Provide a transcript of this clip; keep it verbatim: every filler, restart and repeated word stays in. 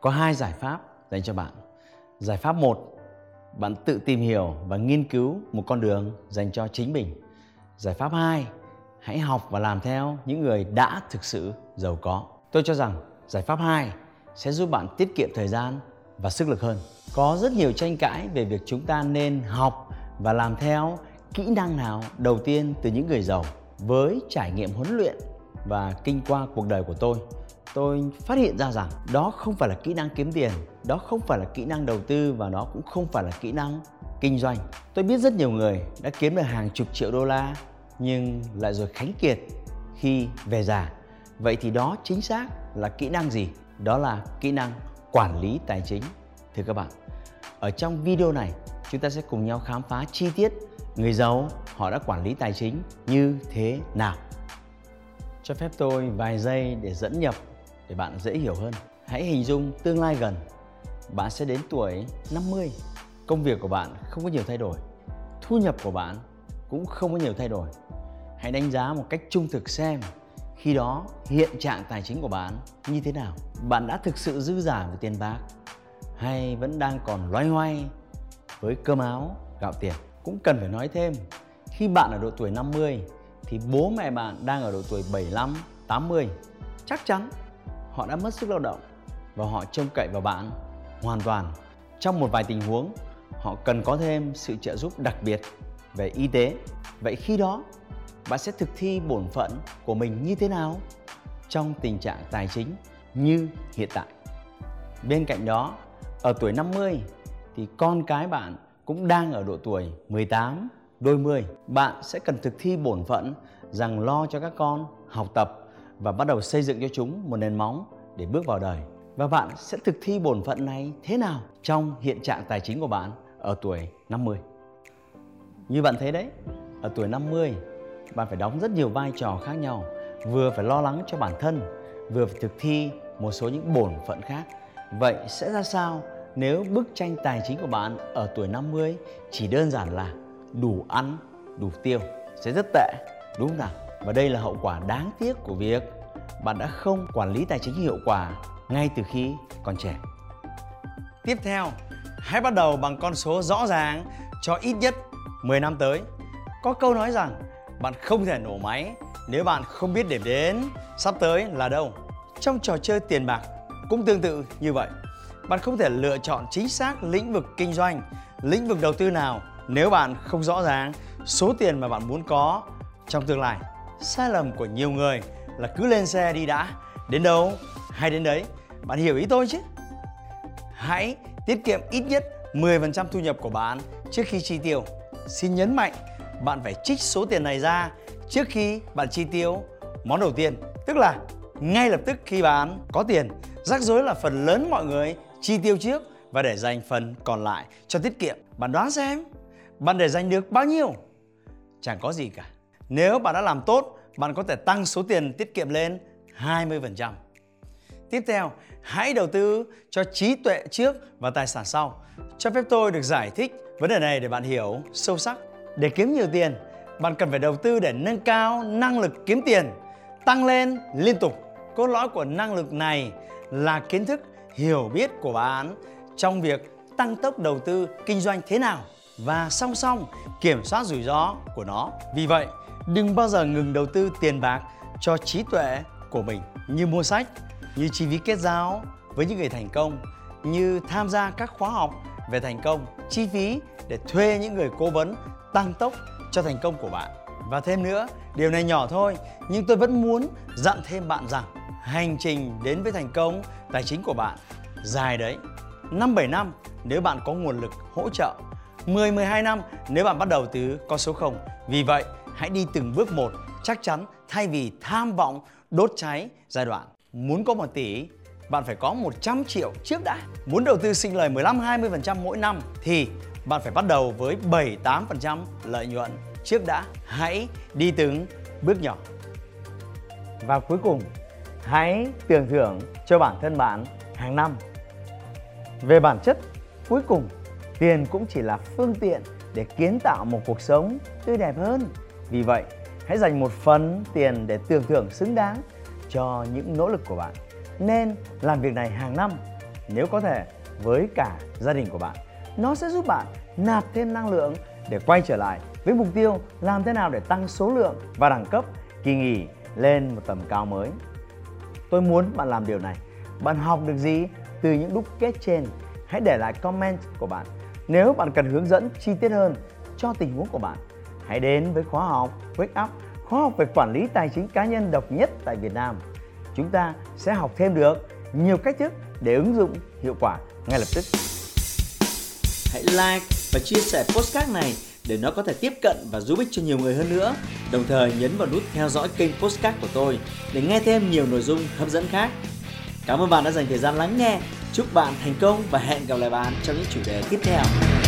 có hai giải pháp dành cho bạn. Giải pháp một, bạn tự tìm hiểu và nghiên cứu một con đường dành cho chính mình. Giải pháp hai, hãy học và làm theo những người đã thực sự giàu có. Tôi cho rằng giải pháp hai sẽ giúp bạn tiết kiệm thời gian và sức lực hơn. Có rất nhiều tranh cãi về việc chúng ta nên học và làm theo kỹ năng nào đầu tiên từ những người giàu. Với trải nghiệm huấn luyện và kinh qua cuộc đời của tôi, tôi phát hiện ra rằng đó không phải là kỹ năng kiếm tiền, đó không phải là kỹ năng đầu tư và nó cũng không phải là kỹ năng kinh doanh. Tôi biết rất nhiều người đã kiếm được hàng chục triệu đô la nhưng lại rồi khánh kiệt khi về già. Vậy thì đó chính xác là kỹ năng gì? Đó là kỹ năng quản lý tài chính. Thưa các bạn, ở trong video này chúng ta sẽ cùng nhau khám phá chi tiết người giàu họ đã quản lý tài chính như thế nào. Cho phép tôi vài giây để dẫn nhập để bạn dễ hiểu hơn. Hãy hình dung tương lai gần, bạn sẽ đến tuổi năm mươi. Công việc của bạn không có nhiều thay đổi, thu nhập của bạn cũng không có nhiều thay đổi. Hãy đánh giá một cách trung thực xem khi đó hiện trạng tài chính của bạn như thế nào. Bạn đã thực sự dư giả về tiền bạc hay vẫn đang còn loay hoay với cơm áo, gạo tiền? Cũng cần phải nói thêm, khi bạn ở độ tuổi năm mươi thì bố mẹ bạn đang ở độ tuổi bảy mươi lăm, tám mươi. Chắc chắn họ đã mất sức lao động và họ trông cậy vào bạn hoàn toàn. Trong một vài tình huống, họ cần có thêm sự trợ giúp đặc biệt về y tế. Vậy khi đó, bạn sẽ thực thi bổn phận của mình như thế nào trong tình trạng tài chính như hiện tại? Bên cạnh đó, ở tuổi năm mươi thì con cái bạn cũng đang ở độ tuổi mười tám, đôi mươi. Bạn sẽ cần thực thi bổn phận rằng lo cho các con học tập và bắt đầu xây dựng cho chúng một nền móng để bước vào đời. Và bạn sẽ thực thi bổn phận này thế nào trong hiện trạng tài chính của bạn ở tuổi năm mươi? Như bạn thấy đấy, ở tuổi năm mươi, bạn phải đóng rất nhiều vai trò khác nhau. Vừa phải lo lắng cho bản thân, vừa phải thực thi một số những bổn phận khác. Vậy sẽ ra sao nếu bức tranh tài chính của bạn ở tuổi năm mươi chỉ đơn giản là đủ ăn, đủ tiêu? Sẽ rất tệ, đúng không nào? Và đây là hậu quả đáng tiếc của việc bạn đã không quản lý tài chính hiệu quả ngay từ khi còn trẻ. Tiếp theo, hãy bắt đầu bằng con số rõ ràng cho ít nhất mười năm tới. Có câu nói rằng bạn không thể nổ máy nếu bạn không biết điểm đến sắp tới là đâu. Trong trò chơi tiền bạc cũng tương tự như vậy. Bạn không thể lựa chọn chính xác lĩnh vực kinh doanh, lĩnh vực đầu tư nào nếu bạn không rõ ràng số tiền mà bạn muốn có trong tương lai. Sai lầm của nhiều người là cứ lên xe đi đã, đến đâu hay đến đấy. Bạn hiểu ý tôi chứ? Hãy tiết kiệm ít nhất mười phần trăm thu nhập của bạn trước khi chi tiêu. Xin nhấn mạnh, bạn phải trích số tiền này ra trước khi bạn chi tiêu món đầu tiên. Tức là ngay lập tức khi bạn có tiền. Rắc rối là phần lớn mọi người chi tiêu trước và để dành phần còn lại cho tiết kiệm. Bạn đoán xem, bạn để dành được bao nhiêu? Chẳng có gì cả. Nếu bạn đã làm tốt, bạn có thể tăng số tiền tiết kiệm lên hai mươi phần trăm. Tiếp theo, hãy đầu tư cho trí tuệ trước và tài sản sau. Cho phép tôi được giải thích vấn đề này để bạn hiểu sâu sắc. Để kiếm nhiều tiền, bạn cần phải đầu tư để nâng cao năng lực kiếm tiền, tăng lên liên tục. Cốt lõi của năng lực này là kiến thức, hiểu biết của bạn trong việc tăng tốc đầu tư kinh doanh thế nào và song song kiểm soát rủi ro của nó. Vì vậy, đừng bao giờ ngừng đầu tư tiền bạc cho trí tuệ của mình, như mua sách, như chi phí kết giao với những người thành công, như tham gia các khóa học về thành công, chi phí để thuê những người cố vấn tăng tốc cho thành công của bạn. Và thêm nữa, điều này nhỏ thôi, nhưng tôi vẫn muốn dặn thêm bạn rằng hành trình đến với thành công tài chính của bạn dài đấy. năm bảy năm nếu bạn có nguồn lực hỗ trợ, mười mười hai năm nếu bạn bắt đầu từ con số không. Vì vậy, hãy đi từng bước một chắc chắn thay vì tham vọng đốt cháy giai đoạn. Muốn có một tỷ, bạn phải có một trăm triệu trước đã. Muốn đầu tư sinh lời mười lăm đến hai mươi phần trăm mỗi năm thì bạn phải bắt đầu với bảy đến tám phần trăm lợi nhuận trước đã. Hãy đi từng bước nhỏ. Và cuối cùng, hãy tưởng thưởng cho bản thân bạn hàng năm. Về bản chất, cuối cùng, tiền cũng chỉ là phương tiện để kiến tạo một cuộc sống tươi đẹp hơn. Vì vậy, hãy dành một phần tiền để tưởng thưởng xứng đáng cho những nỗ lực của bạn. Nên làm việc này hàng năm, nếu có thể với cả gia đình của bạn. Nó sẽ giúp bạn nạp thêm năng lượng để quay trở lại với mục tiêu làm thế nào để tăng số lượng và đẳng cấp kỳ nghỉ lên một tầm cao mới. Tôi muốn bạn làm điều này. Bạn học được gì từ những đúc kết trên? Hãy để lại comment của bạn. Nếu bạn cần hướng dẫn chi tiết hơn cho tình huống của bạn, hãy đến với khóa học Wake Up, khóa học về quản lý tài chính cá nhân độc nhất tại Việt Nam. Chúng ta sẽ học thêm được nhiều cách thức để ứng dụng hiệu quả ngay lập tức. Hãy like và chia sẻ postcard này để nó có thể tiếp cận và giúp ích cho nhiều người hơn nữa. Đồng thời nhấn vào nút theo dõi kênh postcard của tôi để nghe thêm nhiều nội dung hấp dẫn khác. Cảm ơn bạn đã dành thời gian lắng nghe. Chúc bạn thành công và hẹn gặp lại bạn trong những chủ đề tiếp theo.